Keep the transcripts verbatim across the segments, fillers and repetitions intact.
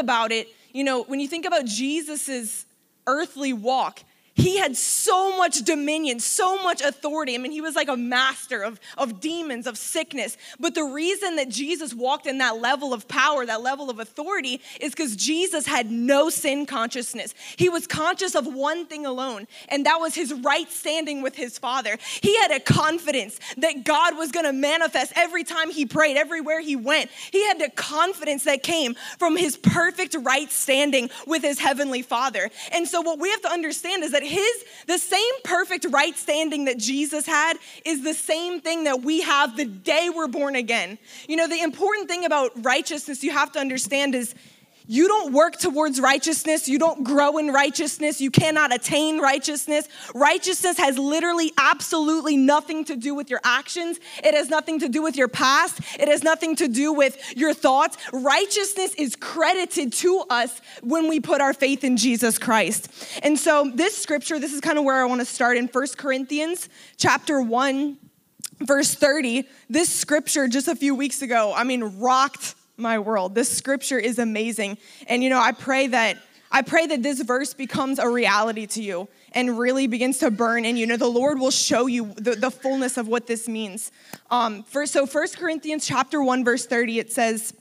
about it, you know, when you think about Jesus's earthly walk, he had so much dominion, so much authority. I mean, he was like a master of, of demons, of sickness. But the reason that Jesus walked in that level of power, that level of authority, is because Jesus had no sin consciousness. He was conscious of one thing alone, and that was his right standing with his Father. He had a confidence that God was going to manifest every time he prayed, everywhere he went. He had a confidence that came from his perfect right standing with his heavenly Father. And so what we have to understand is that His, the same perfect right standing that Jesus had is the same thing that we have the day we're born again. You know, the important thing about righteousness you have to understand is you don't work towards righteousness. You don't grow in righteousness. You cannot attain righteousness. Righteousness has literally absolutely nothing to do with your actions. It has nothing to do with your past. It has nothing to do with your thoughts. Righteousness is credited to us when we put our faith in Jesus Christ. And so this scripture, this is kind of where I want to start in First Corinthians chapter one, verse thirty. This scripture just a few weeks ago, I mean, rocked my world. This scripture is amazing. And, you know, I pray that I pray that this verse becomes a reality to you and really begins to burn. And, you know, the Lord will show you the, the fullness of what this means. Um, first, so First Corinthians chapter one, verse thirty, it says,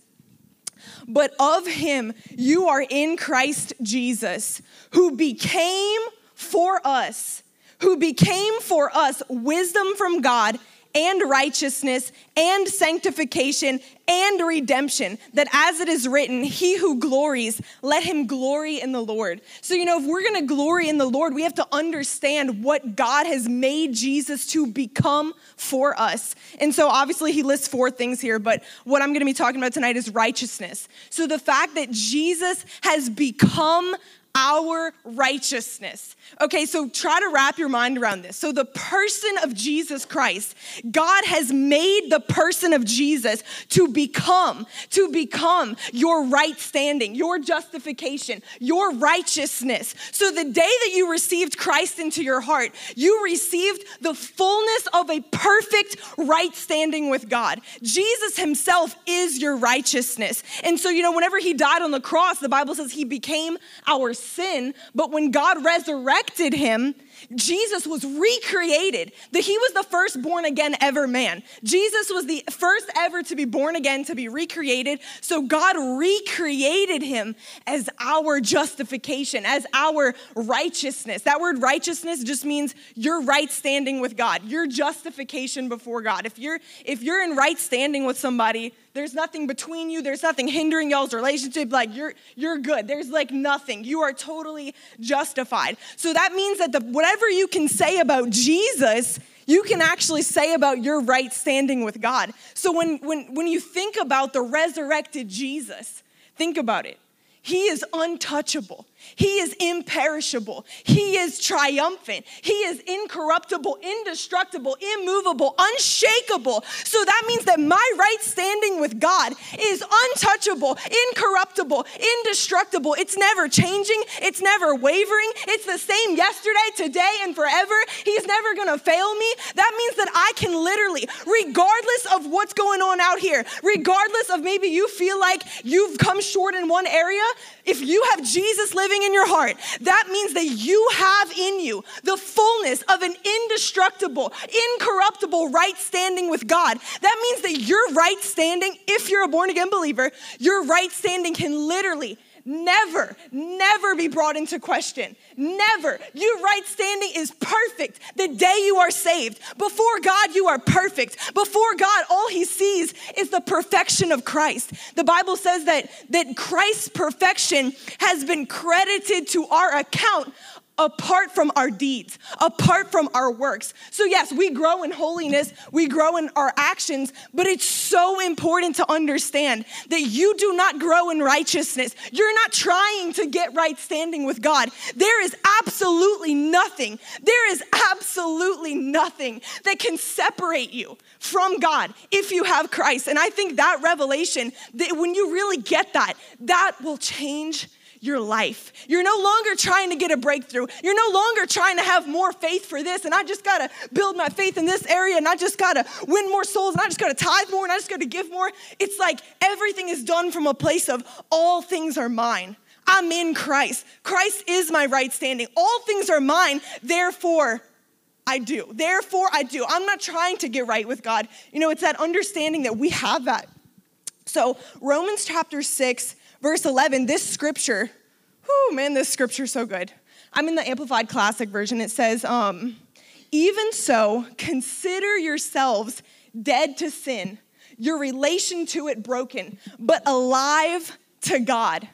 "But of him, you are in Christ Jesus, who became for us, who became for us wisdom from God and righteousness and sanctification and redemption, that as it is written, he who glories, let him glory in the Lord." So, you know, if we're going to glory in the Lord, we have to understand what God has made Jesus to become for us. And so obviously he lists four things here, but what I'm going to be talking about tonight is righteousness. So the fact that Jesus has become our righteousness. Okay, so try to wrap your mind around this. So the person of Jesus Christ, God has made the person of Jesus to become, to become your right standing, your justification, your righteousness. So the day that you received Christ into your heart, you received the fullness of a perfect right standing with God. Jesus himself is your righteousness. And so, you know, whenever he died on the cross, the Bible says he became our sin, but when God resurrected him, Jesus was recreated. That he was the first born again ever man. Jesus was the first ever to be born again, to be recreated. So God recreated him as our justification, as our righteousness. That word righteousness just means your right standing with God, your justification before God. If you're if you're in right standing with somebody, there's nothing between you. There's nothing hindering y'all's relationship. Like you're you're good. There's like nothing. You are totally justified. So that means that the whatever Whatever you can say about Jesus, you can actually say about your right standing with God. So when, when, when you think about the resurrected Jesus, think about it. He is untouchable. He is imperishable. He is triumphant. He is incorruptible, indestructible, immovable, unshakable. So that means that my right standing with God is untouchable, incorruptible, indestructible. It's never changing. It's never wavering. It's the same yesterday, today, and forever. He's never going to fail me. That means that I can literally, regardless of what's going on out here, regardless of maybe you feel like you've come short in one area, if you have Jesus living in your heart, that means that you have in you the fullness of an indestructible, incorruptible right standing with God. That means that your right standing, if you're a born-again believer, your right standing can literally never, never be brought into question. Never. Your right standing is perfect the day you are saved. Before God, you are perfect. Before God, all he sees is the perfection of Christ. The Bible says that, that Christ's perfection has been credited to our account apart from our deeds, apart from our works. So yes, we grow in holiness, we grow in our actions, but it's so important to understand that you do not grow in righteousness. You're not trying to get right standing with God. There is absolutely nothing, there is absolutely nothing that can separate you from God if you have Christ. And I think that revelation, that when you really get that, that will change your life. You're no longer trying to get a breakthrough. You're no longer trying to have more faith for this, and I just got to build my faith in this area, and I just got to win more souls, and I just got to tithe more, and I just got to give more. It's like everything is done from a place of all things are mine. I'm in Christ. Christ is my right standing. All things are mine, therefore I do. Therefore I do. I'm not trying to get right with God. You know, it's that understanding that we have that. So Romans chapter six, verse eleven, this scripture, whew, man, this scripture is so good. I'm in the Amplified Classic Version. It says, um, even so, consider yourselves dead to sin, your relation to it broken, but alive to God,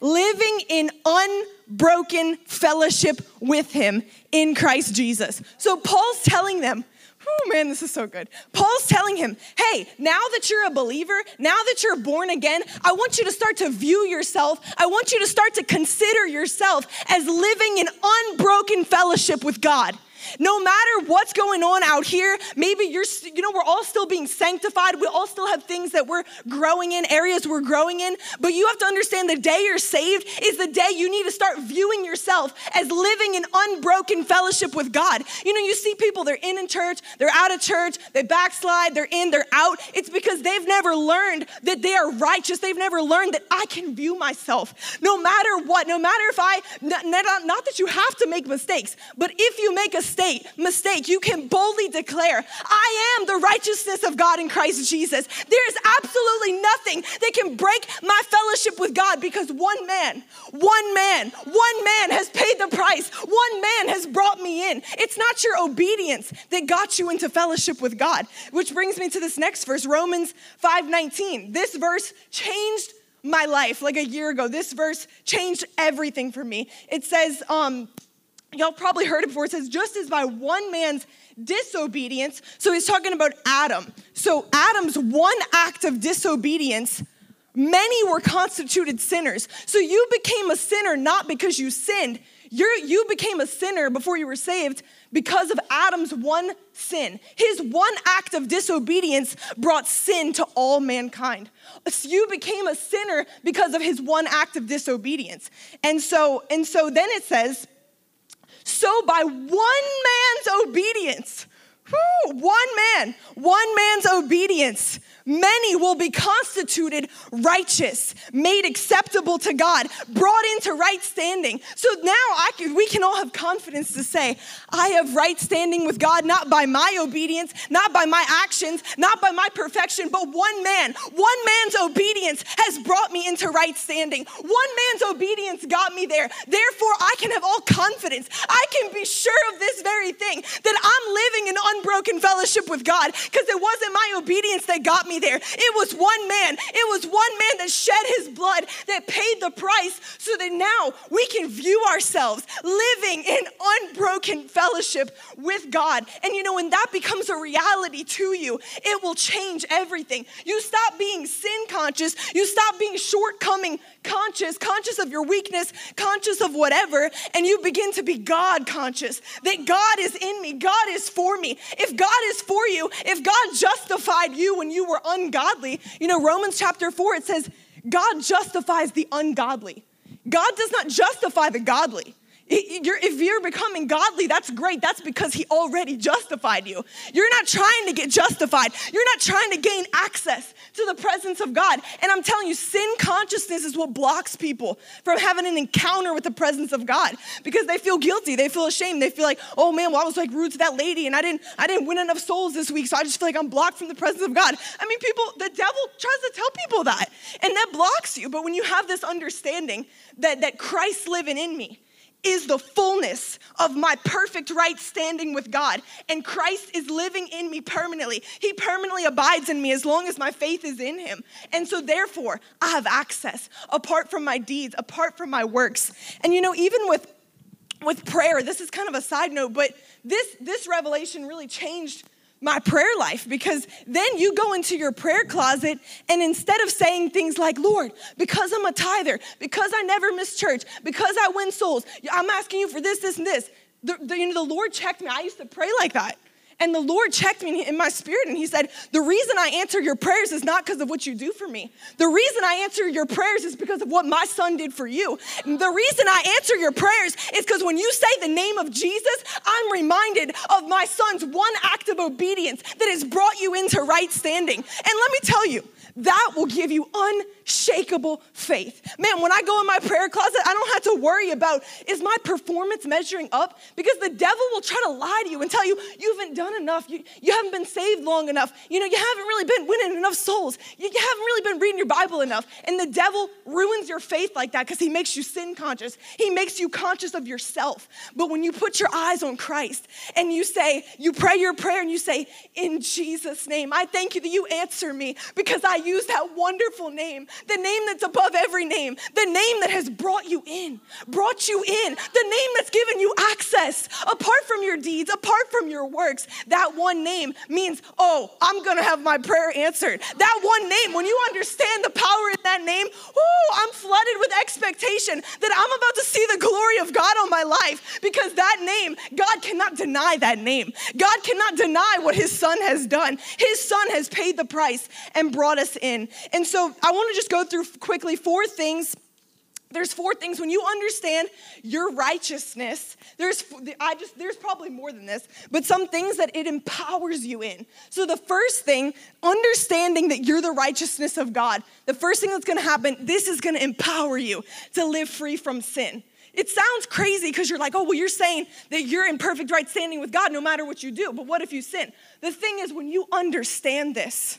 living in unbroken fellowship with him in Christ Jesus. So Paul's telling them, oh man, this is so good. Paul's telling him, hey, now that you're a believer, now that you're born again, I want you to start to view yourself. I want you to start to consider yourself as living in unbroken fellowship with God. No matter what's going on out here, maybe you're, you know, we're all still being sanctified. We all still have things that we're growing in, areas we're growing in. But you have to understand the day you're saved is the day you need to start viewing yourself as living in unbroken fellowship with God. You know, you see people, they're in in church, they're out of church, they backslide, they're in, they're out. It's because they've never learned that they are righteous. They've never learned that I can view myself no matter what, no matter if I, not, not that you have to make mistakes, but if you make a State, mistake, you can boldly declare, I am the righteousness of God in Christ Jesus. There is absolutely nothing that can break my fellowship with God because one man, one man, one man has paid the price. One man has brought me in. It's not your obedience that got you into fellowship with God, which brings me to this next verse, Romans five nineteen. This verse changed my life like a year ago. This verse changed everything for me. It says, um, y'all probably heard it before. It says, just as by one man's disobedience, so he's talking about Adam. So Adam's one act of disobedience, many were constituted sinners. So you became a sinner not because you sinned. You're, you became a sinner before you were saved because of Adam's one sin. His one act of disobedience brought sin to all mankind. So you became a sinner because of his one act of disobedience. And so, and so then it says, so by one man's obedience, whoo, one man, one man's obedience, many will be constituted righteous, made acceptable to God, brought into right standing. So now I can, we can all have confidence to say, I have right standing with God, not by my obedience, not by my actions, not by my perfection, but one man, one man's obedience has brought me into right standing. One man's obedience got me there. Therefore, I can have all confidence. I can be sure of this very thing, that I'm living in unbroken fellowship with God, because it wasn't my obedience that got me there. It was one man. It was one man that shed his blood, that paid the price, so that now we can view ourselves living in unbroken fellowship with God. And you know, when that becomes a reality to you, it will change everything. You stop being sin conscious. You stop being shortcoming conscious, conscious of your weakness, conscious of whatever, and you begin to be God conscious, that God is in me. God is for me. If God is for you, if God justified you when you were ungodly, you know, Romans chapter four, it says, God justifies the ungodly. God does not justify the godly. If you're becoming godly, that's great. That's because he already justified you. You're not trying to get justified. You're not trying to gain access to the presence of God. And I'm telling you, sin consciousness is what blocks people from having an encounter with the presence of God, because they feel guilty. They feel ashamed. They feel like, oh man, well, I was like rude to that lady and I didn't, I didn't win enough souls this week, so I just feel like I'm blocked from the presence of God. I mean, people, the devil tries to tell people that, and that blocks you. But when you have this understanding that, that Christ's living in me is the fullness of my perfect right standing with God. And Christ is living in me permanently. He permanently abides in me as long as my faith is in him. And so therefore, I have access apart from my deeds, apart from my works. And you know, even with, with prayer, this is kind of a side note, but this, this revelation really changed my prayer life, because then you go into your prayer closet and instead of saying things like, Lord, because I'm a tither, because I never miss church, because I win souls, I'm asking you for this, this, and this. The, the, you know, the Lord checked me. I used to pray like that. And the Lord checked me in my spirit and he said, the reason I answer your prayers is not because of what you do for me. The reason I answer your prayers is because of what my son did for you. The reason I answer your prayers is because when you say the name of Jesus, I'm reminded of my son's one act of obedience that has brought you into right standing. And let me tell you, that will give you unshakable faith. Man, when I go in my prayer closet, I don't have to worry about, is my performance measuring up? Because the devil will try to lie to you and tell you, you haven't done enough. You, you haven't been saved long enough. You know, you haven't really been winning enough souls. You, you haven't really been reading your Bible enough. And the devil ruins your faith like that because he makes you sin conscious. He makes you conscious of yourself. But when you put your eyes on Christ and you say, you pray your prayer and you say, in Jesus' name, I thank you that you answer me because I use that wonderful name, the name that's above every name, the name that has brought you in, brought you in, the name that's given you access, apart from your deeds, apart from your works. That one name means, oh, I'm gonna have my prayer answered. That one name, when you understand the power in that name, oh, I'm flooded with expectation that I'm about to see the glory of God on my life, because that name, God cannot deny that name. God cannot deny what his son has done. His son has paid the price and brought us in. And so I want to just go through quickly four things. There's four things. When you understand your righteousness, there's I just there's probably more than this, but some things that it empowers you in. So the first thing, understanding that you're the righteousness of God. The first thing that's going to happen, this is going to empower you to live free from sin. It sounds crazy because you're like, oh, well, you're saying that you're in perfect right standing with God no matter what you do, but what if you sin? The thing is, when you understand this,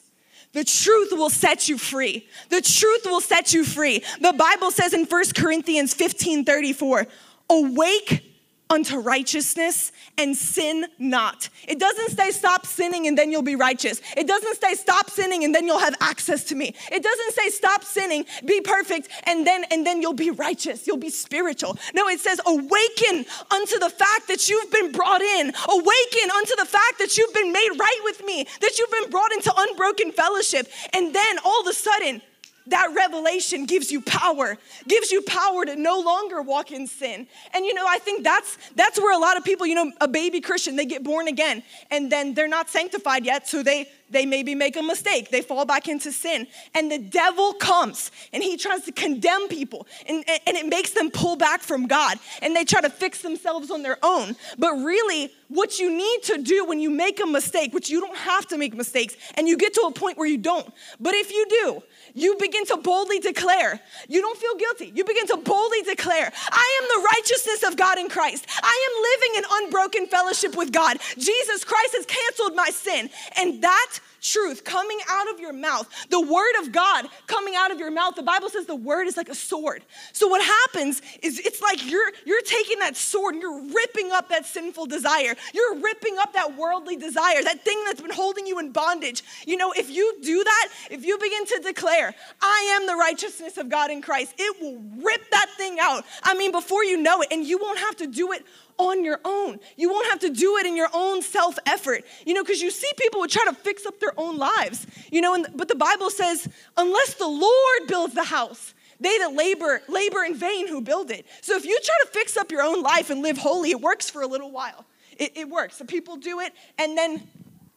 the truth will set you free. The truth will set you free. The Bible says in First Corinthians fifteen thirty-four, awake unto righteousness and sin not. It doesn't say stop sinning and then you'll be righteous. It doesn't say stop sinning and then you'll have access to me. It doesn't say stop sinning, be perfect, and then and then you'll be righteous. You'll be spiritual. No, it says awaken unto the fact that you've been brought in. Awaken unto the fact that you've been made right with me, that you've been brought into unbroken fellowship. And then all of a sudden, that revelation gives you power, gives you power to no longer walk in sin. And, you know, I think that's that's where a lot of people, you know, a baby Christian, they get born again, and then they're not sanctified yet, so they, they maybe make a mistake. They fall back into sin. And the devil comes, and he tries to condemn people, and, and it makes them pull back from God, and they try to fix themselves on their own. But really, what you need to do when you make a mistake, which you don't have to make mistakes, and you get to a point where you don't, but if you do, you begin to boldly declare. You don't feel guilty. You begin to boldly declare, I am the righteousness of God in Christ. I am living in unbroken fellowship with God. Jesus Christ has canceled my sin. And that truth coming out of your mouth, the word of God coming out of your mouth, the Bible says the word is like a sword. So what happens is it's like you're you're taking that sword and you're ripping up that sinful desire. You're ripping up that worldly desire, that thing that's been holding you in bondage. You know, if you do that, if you begin to declare, I am the righteousness of God in Christ, it will rip that thing out. I mean, before you know it, and you won't have to do it on your own. You won't have to do it in your own self-effort, you know, because you see people would try to fix up their own lives, you know, and, but the Bible says, unless the Lord builds the house, they that labor, labor in vain who build it. So if you try to fix up your own life and live holy, it works for a little while. It, it works. The people do it, and then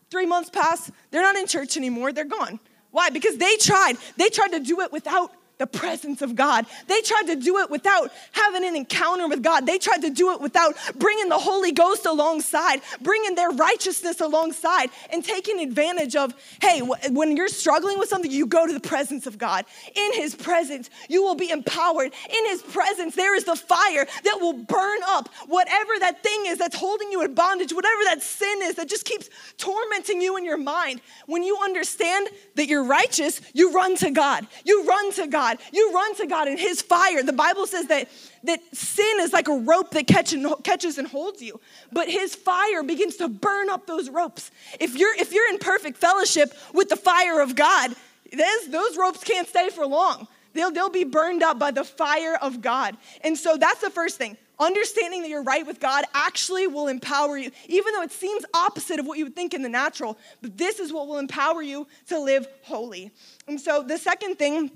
three months pass, they're not in church anymore, they're gone. Why? Because they tried. They tried to do it without the presence of God. They tried to do it without having an encounter with God. They tried to do it without bringing the Holy Ghost alongside, bringing their righteousness alongside, and taking advantage of, hey, when you're struggling with something, you go to the presence of God. In his presence, you will be empowered. In his presence, there is the fire that will burn up whatever that thing is that's holding you in bondage, whatever that sin is that just keeps tormenting you in your mind. When you understand that you're righteous, you run to God. You run to God. You run to God in his fire. The Bible says that, that sin is like a rope that catch and, catches and holds you, but his fire begins to burn up those ropes. If you're, if you're in perfect fellowship with the fire of God, those ropes can't stay for long. They'll, they'll be burned up by the fire of God. And so that's the first thing. Understanding that you're right with God actually will empower you, even though it seems opposite of what you would think in the natural, but this is what will empower you to live holy. And so the second thing,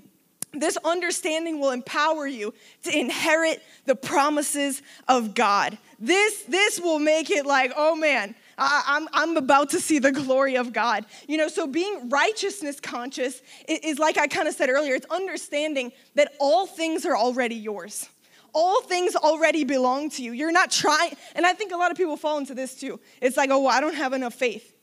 this understanding will empower you to inherit the promises of God. This, this will make it like, oh man, I, I'm, I'm about to see the glory of God. You know, so being righteousness conscious is, is like I kind of said earlier, it's understanding that all things are already yours. All things already belong to you. You're not trying, and I think a lot of people fall into this too. It's like, oh, well, I don't have enough faith.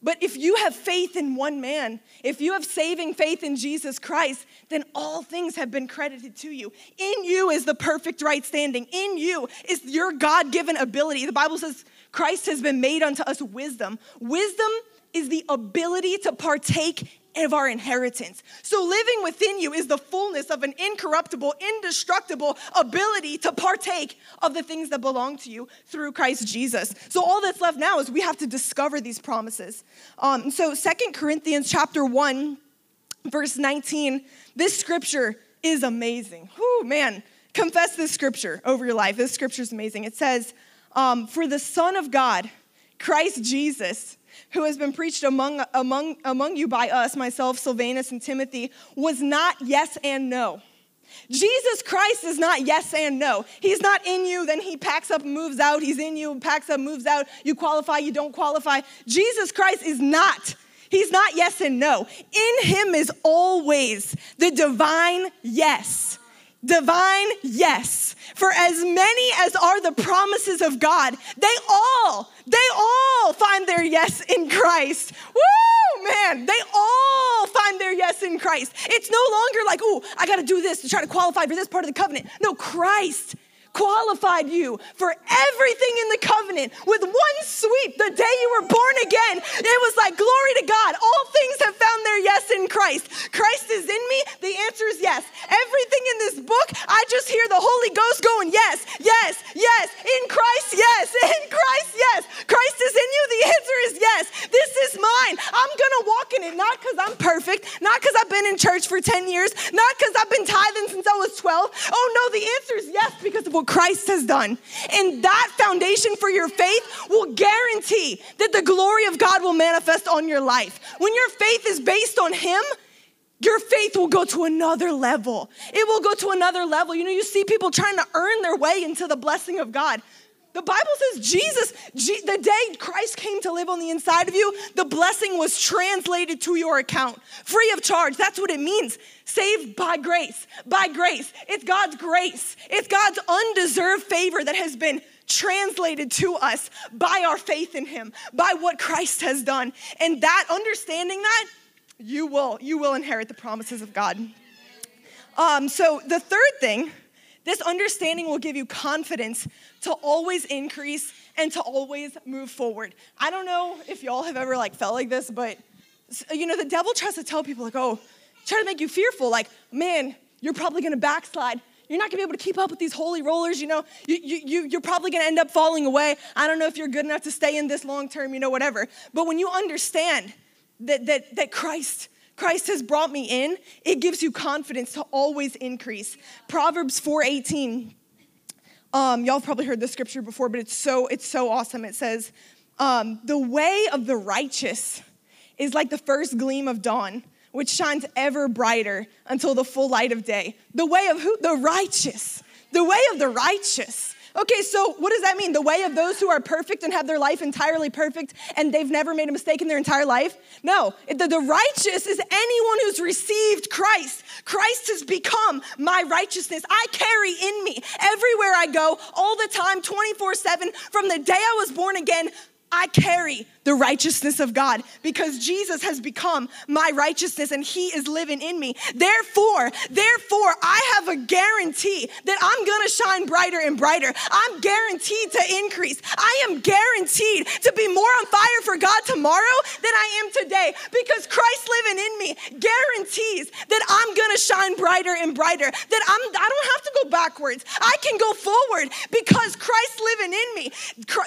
But if you have faith in one man, if you have saving faith in Jesus Christ, then all things have been credited to you. In you is the perfect right standing. In you is your God-given ability. The Bible says Christ has been made unto us wisdom. Wisdom is the ability to partake of our inheritance. So living within you is the fullness of an incorruptible, indestructible ability to partake of the things that belong to you through Christ Jesus. So all that's left now is we have to discover these promises. Um, so Second Corinthians chapter one, verse nineteen, this scripture is amazing. Whoo, man, confess this scripture over your life. This scripture is amazing. It says, um, for the Son of God, Christ Jesus, who has been preached among, among, among you by us, myself, Silvanus, and Timothy, was not yes and no. Jesus Christ is not yes and no. He's not in you, then he packs up and moves out. He's in you, packs up, moves out. You qualify, you don't qualify. Jesus Christ is not. He's not yes and no. In him is always the divine yes. Divine yes. For as many as are the promises of God, they all, they all find their yes in Christ. Woo, man, they all find their yes in Christ. It's no longer like, oh, I got to do this to try to qualify for this part of the covenant. No, Christ qualified you for everything in the covenant with one sweep. The day you were born again, it was like, glory to God. All things have found their yes in Christ. Christ is in me. The answer is yes. Everything in this book, I just hear the Holy Ghost going, yes, yes, yes. In Christ, yes. In Christ, yes. Christ is in you. The answer is yes. This is mine. I'm going to walk in it, not because I'm perfect, not because I've been in church for ten years, not because I've been tithing since I was twelve. Oh no, the answer is yes because of what Christ has done. And that foundation for your faith will guarantee that the glory of God will manifest on your life. When your faith is based on him, your faith will go to another level. It will go to another level. You know, you see people trying to earn their way into the blessing of God. The Bible says Jesus, G- the day Christ came to live on the inside of you, the blessing was translated to your account, free of charge. That's what it means. Saved by grace, by grace. It's God's grace. It's God's undeserved favor that has been translated to us by our faith in him, by what Christ has done. And that, understanding that, you will, you will inherit the promises of God. Um, so the third thing, this understanding will give you confidence to always increase and to always move forward. I don't know if y'all have ever like felt like this, but you know, the devil tries to tell people like, oh, try to make you fearful. Like, man, you're probably gonna backslide. You're not gonna be able to keep up with these holy rollers. You know, you, you, you, you're probably gonna end up falling away. I don't know if you're good enough to stay in this long term, you know, whatever. But when you understand that that that Christ Christ has brought me in, it gives you confidence to always increase. Proverbs four eighteen. Um, y'all probably heard this scripture before, but it's so it's so awesome. It says, um, the way of the righteous is like the first gleam of dawn, which shines ever brighter until the full light of day. The way of who? The righteous. The way of the righteous. Okay, so what does that mean? The way of those who are perfect and have their life entirely perfect and they've never made a mistake in their entire life? No, the, the righteous is anyone who's received Christ. Christ has become my righteousness. I carry in me everywhere I go, all the time, twenty-four seven, from the day I was born again. I carry the righteousness of God because Jesus has become my righteousness and he is living in me. Therefore, therefore, I have a guarantee that I'm going to shine brighter and brighter. I'm guaranteed to increase. I am guaranteed to be more on fire for God tomorrow than I am today because Christ living in me guarantees that I'm going to shine brighter and brighter, that I'm, I don't have to go backwards. I can go forward because Christ living in me.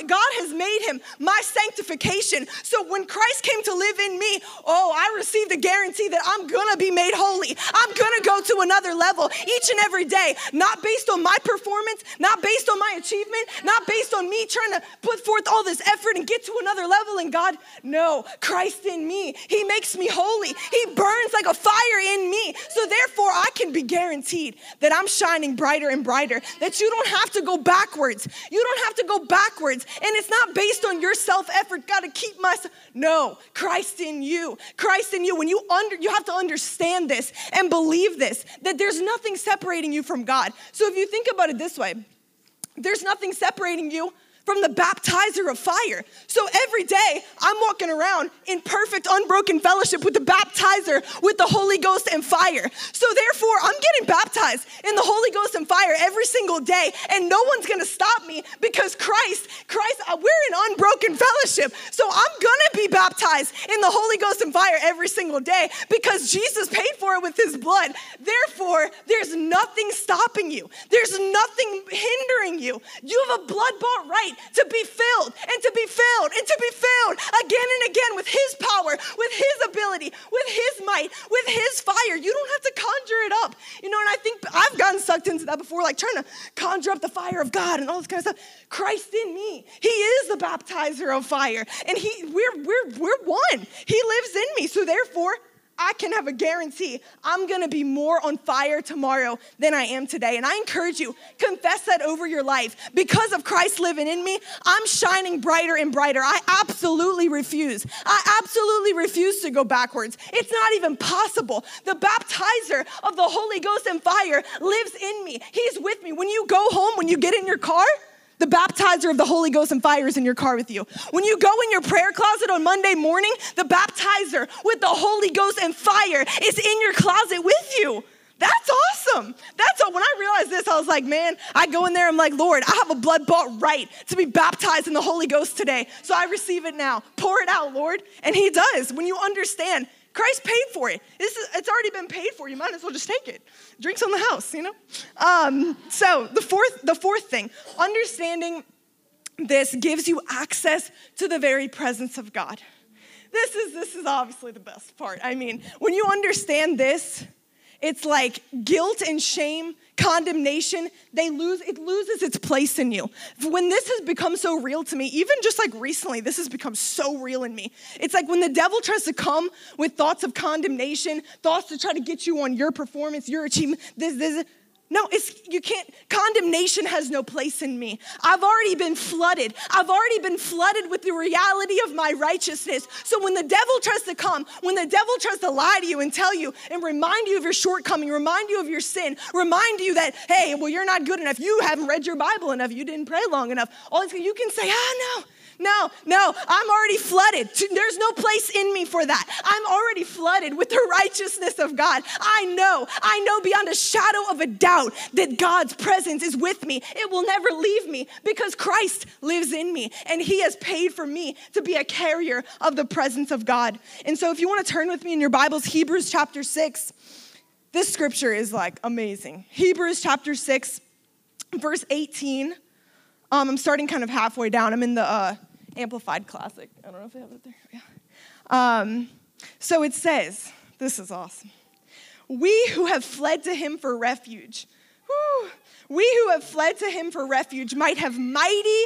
God has made him my sanctification. salvation. So when Christ came to live in me, oh, I received a guarantee that I'm gonna be made holy. I'm gonna go to another level each and every day, not based on my performance, not based on my achievement, not based on me trying to put forth all this effort and get to another level. And God, no, Christ in me, he makes me holy. He burns like a fire in me. So therefore I can be guaranteed that I'm shining brighter and brighter, that you don't have to go backwards. You don't have to go backwards. And it's not based on your self-effort, gotta keep myself. No, Christ in you, Christ in you. When you under, you have to understand this and believe this, that there's nothing separating you from God. So if you think about it this way, there's nothing separating you from the baptizer of fire. So every day I'm walking around in perfect unbroken fellowship with the baptizer, with the Holy Ghost and fire. So therefore I'm getting baptized in the Holy Ghost and fire every single day, and no one's gonna stop me because Christ, Christ, we're in unbroken fellowship. So I'm gonna be baptized in the Holy Ghost and fire every single day because Jesus paid for it with his blood. Therefore, there's nothing stopping you. There's nothing hindering you. You have a blood-bought right to be filled and to be filled and to be filled again and again with his power, with his ability, with his might, with his fire. You don't have to conjure it up. You know, and I think I've gotten sucked into that before, like trying to conjure up the fire of God and all this kind of stuff. Christ in me, he is the baptizer of fire. And he, we're, we're, we're one. He lives in me. So therefore, I can have a guarantee I'm gonna be more on fire tomorrow than I am today. And I encourage you, confess that over your life. Because of Christ living in me, I'm shining brighter and brighter. I absolutely refuse. I absolutely refuse to go backwards. It's not even possible. The baptizer of the Holy Ghost and fire lives in me. He's with me. When you go home, when you get in your car, the baptizer of the Holy Ghost and fire is in your car with you. When you go in your prayer closet on Monday morning, the baptizer with the Holy Ghost and fire is in your closet with you. That's awesome. That's all. When I realized this, I was like, man, I go in there, I'm like, Lord, I have a blood-bought right to be baptized in the Holy Ghost today. So I receive it now. Pour it out, Lord. And he does. When you understand, Christ paid for it. This is, it's already been paid for. You might as well just take it. Drinks on the house, you know? Um, so the fourth, the fourth thing, understanding this gives you access to the very presence of God. This is, this is obviously the best part. I mean, when you understand this, it's like guilt and shame, condemnation, they lose, it loses its place in you. When this has become so real to me, even just like recently, this has become so real in me. It's like when the devil tries to come with thoughts of condemnation, thoughts to try to get you on your performance, your achievement, this, this, no, it's, you can't, condemnation has no place in me. I've already been flooded. I've already been flooded with the reality of my righteousness. So when the devil tries to come, when the devil tries to lie to you and tell you and remind you of your shortcoming, remind you of your sin, remind you that, hey, well, you're not good enough. You haven't read your Bible enough. You didn't pray long enough. All this, you can say, ah, no. No, no, I'm already flooded. There's no place in me for that. I'm already flooded with the righteousness of God. I know, I know beyond a shadow of a doubt that God's presence is with me. It will never leave me because Christ lives in me and he has paid for me to be a carrier of the presence of God. And so if you want to turn with me in your Bibles, Hebrews chapter six, this scripture is like amazing. Hebrews chapter six, verse eighteen. Um, I'm starting kind of halfway down. I'm in the uh, Amplified Classic. I don't know if they have it there. Yeah. Um, so it says, this is awesome. We who have fled to him for refuge, whew, we who have fled to him for refuge might have mighty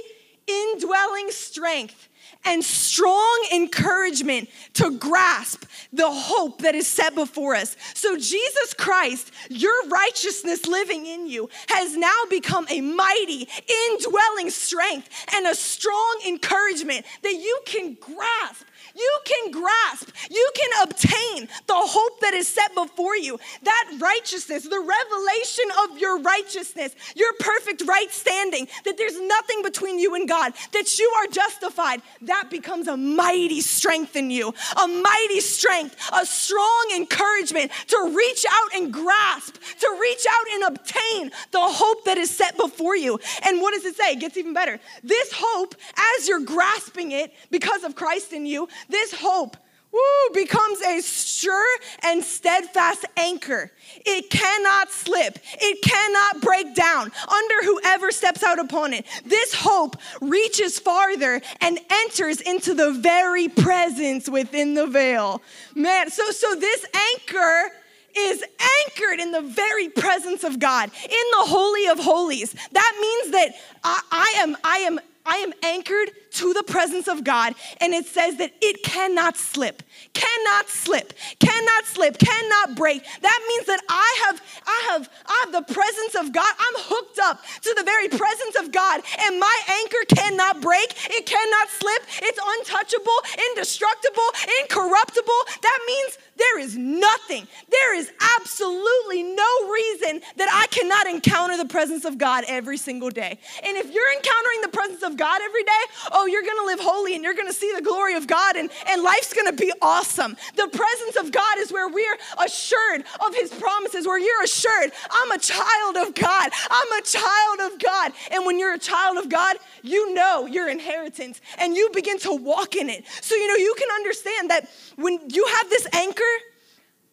indwelling strength and strong encouragement to grasp the hope that is set before us. So Jesus Christ, your righteousness living in you, has now become a mighty indwelling strength and a strong encouragement that you can grasp. You can grasp, you can obtain the hope that is set before you. That righteousness, the revelation of your righteousness, your perfect right standing, that there's nothing between you and God, that you are justified, that becomes a mighty strength in you, a mighty strength, a strong encouragement to reach out and grasp, to reach out and obtain the hope that is set before you. And what does it say? It gets even better. This hope, as you're grasping it because of Christ in you, this hope, woo, becomes a sure and steadfast anchor. It cannot slip. It cannot break down under whoever steps out upon it. This hope reaches farther and enters into the very presence within the veil. Man, so, so this anchor is anchored in the very presence of God, in the Holy of Holies. That means that I, I am, I am, I am anchored to the presence of God, and it says that it cannot slip, cannot slip, cannot slip, cannot break. That means that I have, I have, I have the presence of God. I'm hooked up to the very presence of God, and my anchor cannot break. It cannot slip. It's untouchable, indestructible, incorruptible. That means there is nothing. There is absolutely no reason that I cannot encounter the presence of God every single day. And if you're encountering the presence of God every day, oh, you're going to live holy and you're going to see the glory of God, and, and life's going to be awesome. The presence of God is where we're assured of his promises, where you're assured, I'm a child of God. I'm a child of God. And when you're a child of God, you know your inheritance and you begin to walk in it. So, you know, you can understand that when you have this anchor,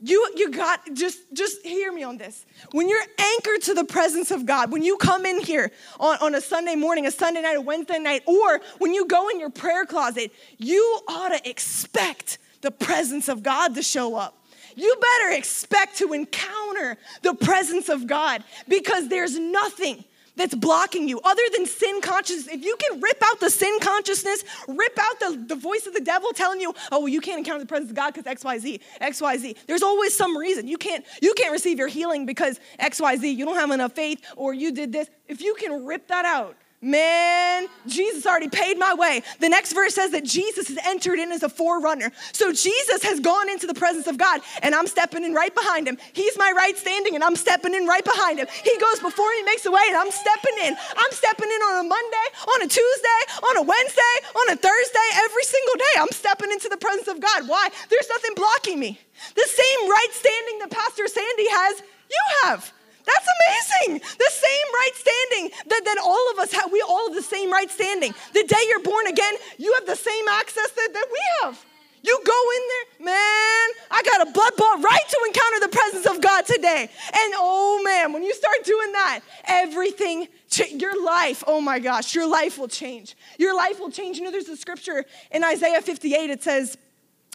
You, you got, just, just hear me on this. When you're anchored to the presence of God, when you come in here on, on a Sunday morning, a Sunday night, a Wednesday night, or when you go in your prayer closet, you ought to expect the presence of God to show up. You better expect to encounter the presence of God, because there's nothing that's blocking you other than sin consciousness. If you can rip out the sin consciousness, rip out the, the voice of the devil telling you, oh, well, you can't encounter the presence of God because X Y Z, X Y Z. There's always some reason. You can't, you can't receive your healing because X Y Z, you don't have enough faith, or you did this. If you can rip that out, man, Jesus already paid my way. The next verse says that Jesus has entered in as a forerunner. So Jesus has gone into the presence of God, and I'm stepping in right behind him. He's my right standing, and I'm stepping in right behind him. He goes before me, makes a way, and I'm stepping in. I'm stepping in on a Monday, on a Tuesday, on a Wednesday, on a Thursday, every single day. I'm stepping into the presence of God. Why? There's nothing blocking me. The same right standing that Pastor Sandy has, you have. That's amazing. The same right standing that, that all of us have. We all have the same right standing. The day you're born again, you have the same access that, that we have. You go in there, man, I got a blood ball right to encounter the presence of God today. And oh man, when you start doing that, everything, ch- your life, oh my gosh, your life will change. Your life will change. You know, there's a scripture in Isaiah fifty-eight, it says,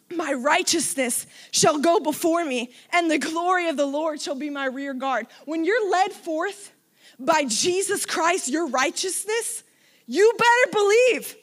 my righteousness shall go before me, and the glory of the Lord shall be my rear guard. When you're led forth by Jesus Christ, your righteousness, you better believe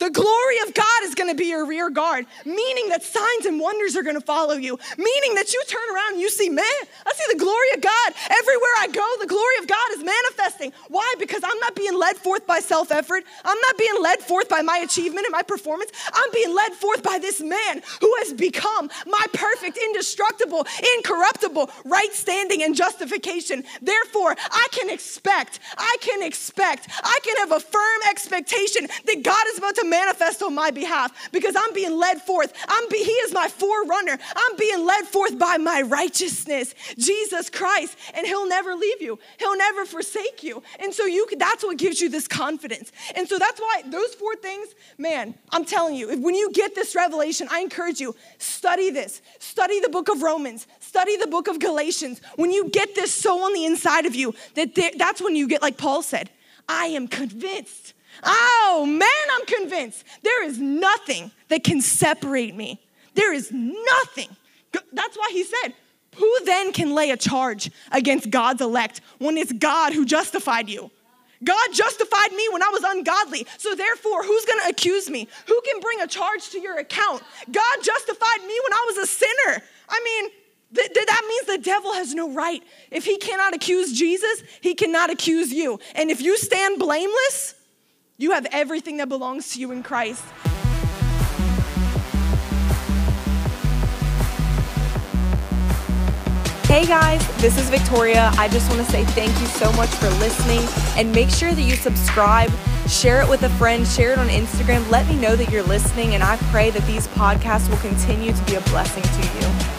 the glory of God is going to be your rear guard, meaning that signs and wonders are going to follow you, meaning that you turn around and you see, man, I see the glory of God. Everywhere I go, the glory of God is manifesting. Why? Because I'm not being led forth by self-effort. I'm not being led forth by my achievement and my performance. I'm being led forth by this man who has become my perfect, indestructible, incorruptible right standing and justification. Therefore, I can expect, I can expect, I can have a firm expectation that God is about to manifest on my behalf, because I'm being led forth. I'm be, he is my forerunner. I'm being led forth by my righteousness, Jesus Christ, and he'll never leave you. He'll never forsake you. And so you that's what gives you this confidence. And so that's why those four things, man, I'm telling you, if, when you get this revelation, I encourage you, study this. Study the book of Romans. Study the book of Galatians. When you get this so on the inside of you, that there, that's when you get, like Paul said, I am convinced. Oh, man, I'm convinced. There is nothing that can separate me. There is nothing. That's why he said, who then can lay a charge against God's elect when it's God who justified you? God justified me when I was ungodly. So therefore, who's going to accuse me? Who can bring a charge to your account? God justified me when I was a sinner. I mean, Th- that means the devil has no right. If he cannot accuse Jesus, he cannot accuse you. And if you stand blameless, you have everything that belongs to you in Christ. Hey guys, this is Victoria. I just want to say thank you so much for listening, and make sure that you subscribe, share it with a friend, share it on Instagram. Let me know that you're listening, and I pray that these podcasts will continue to be a blessing to you.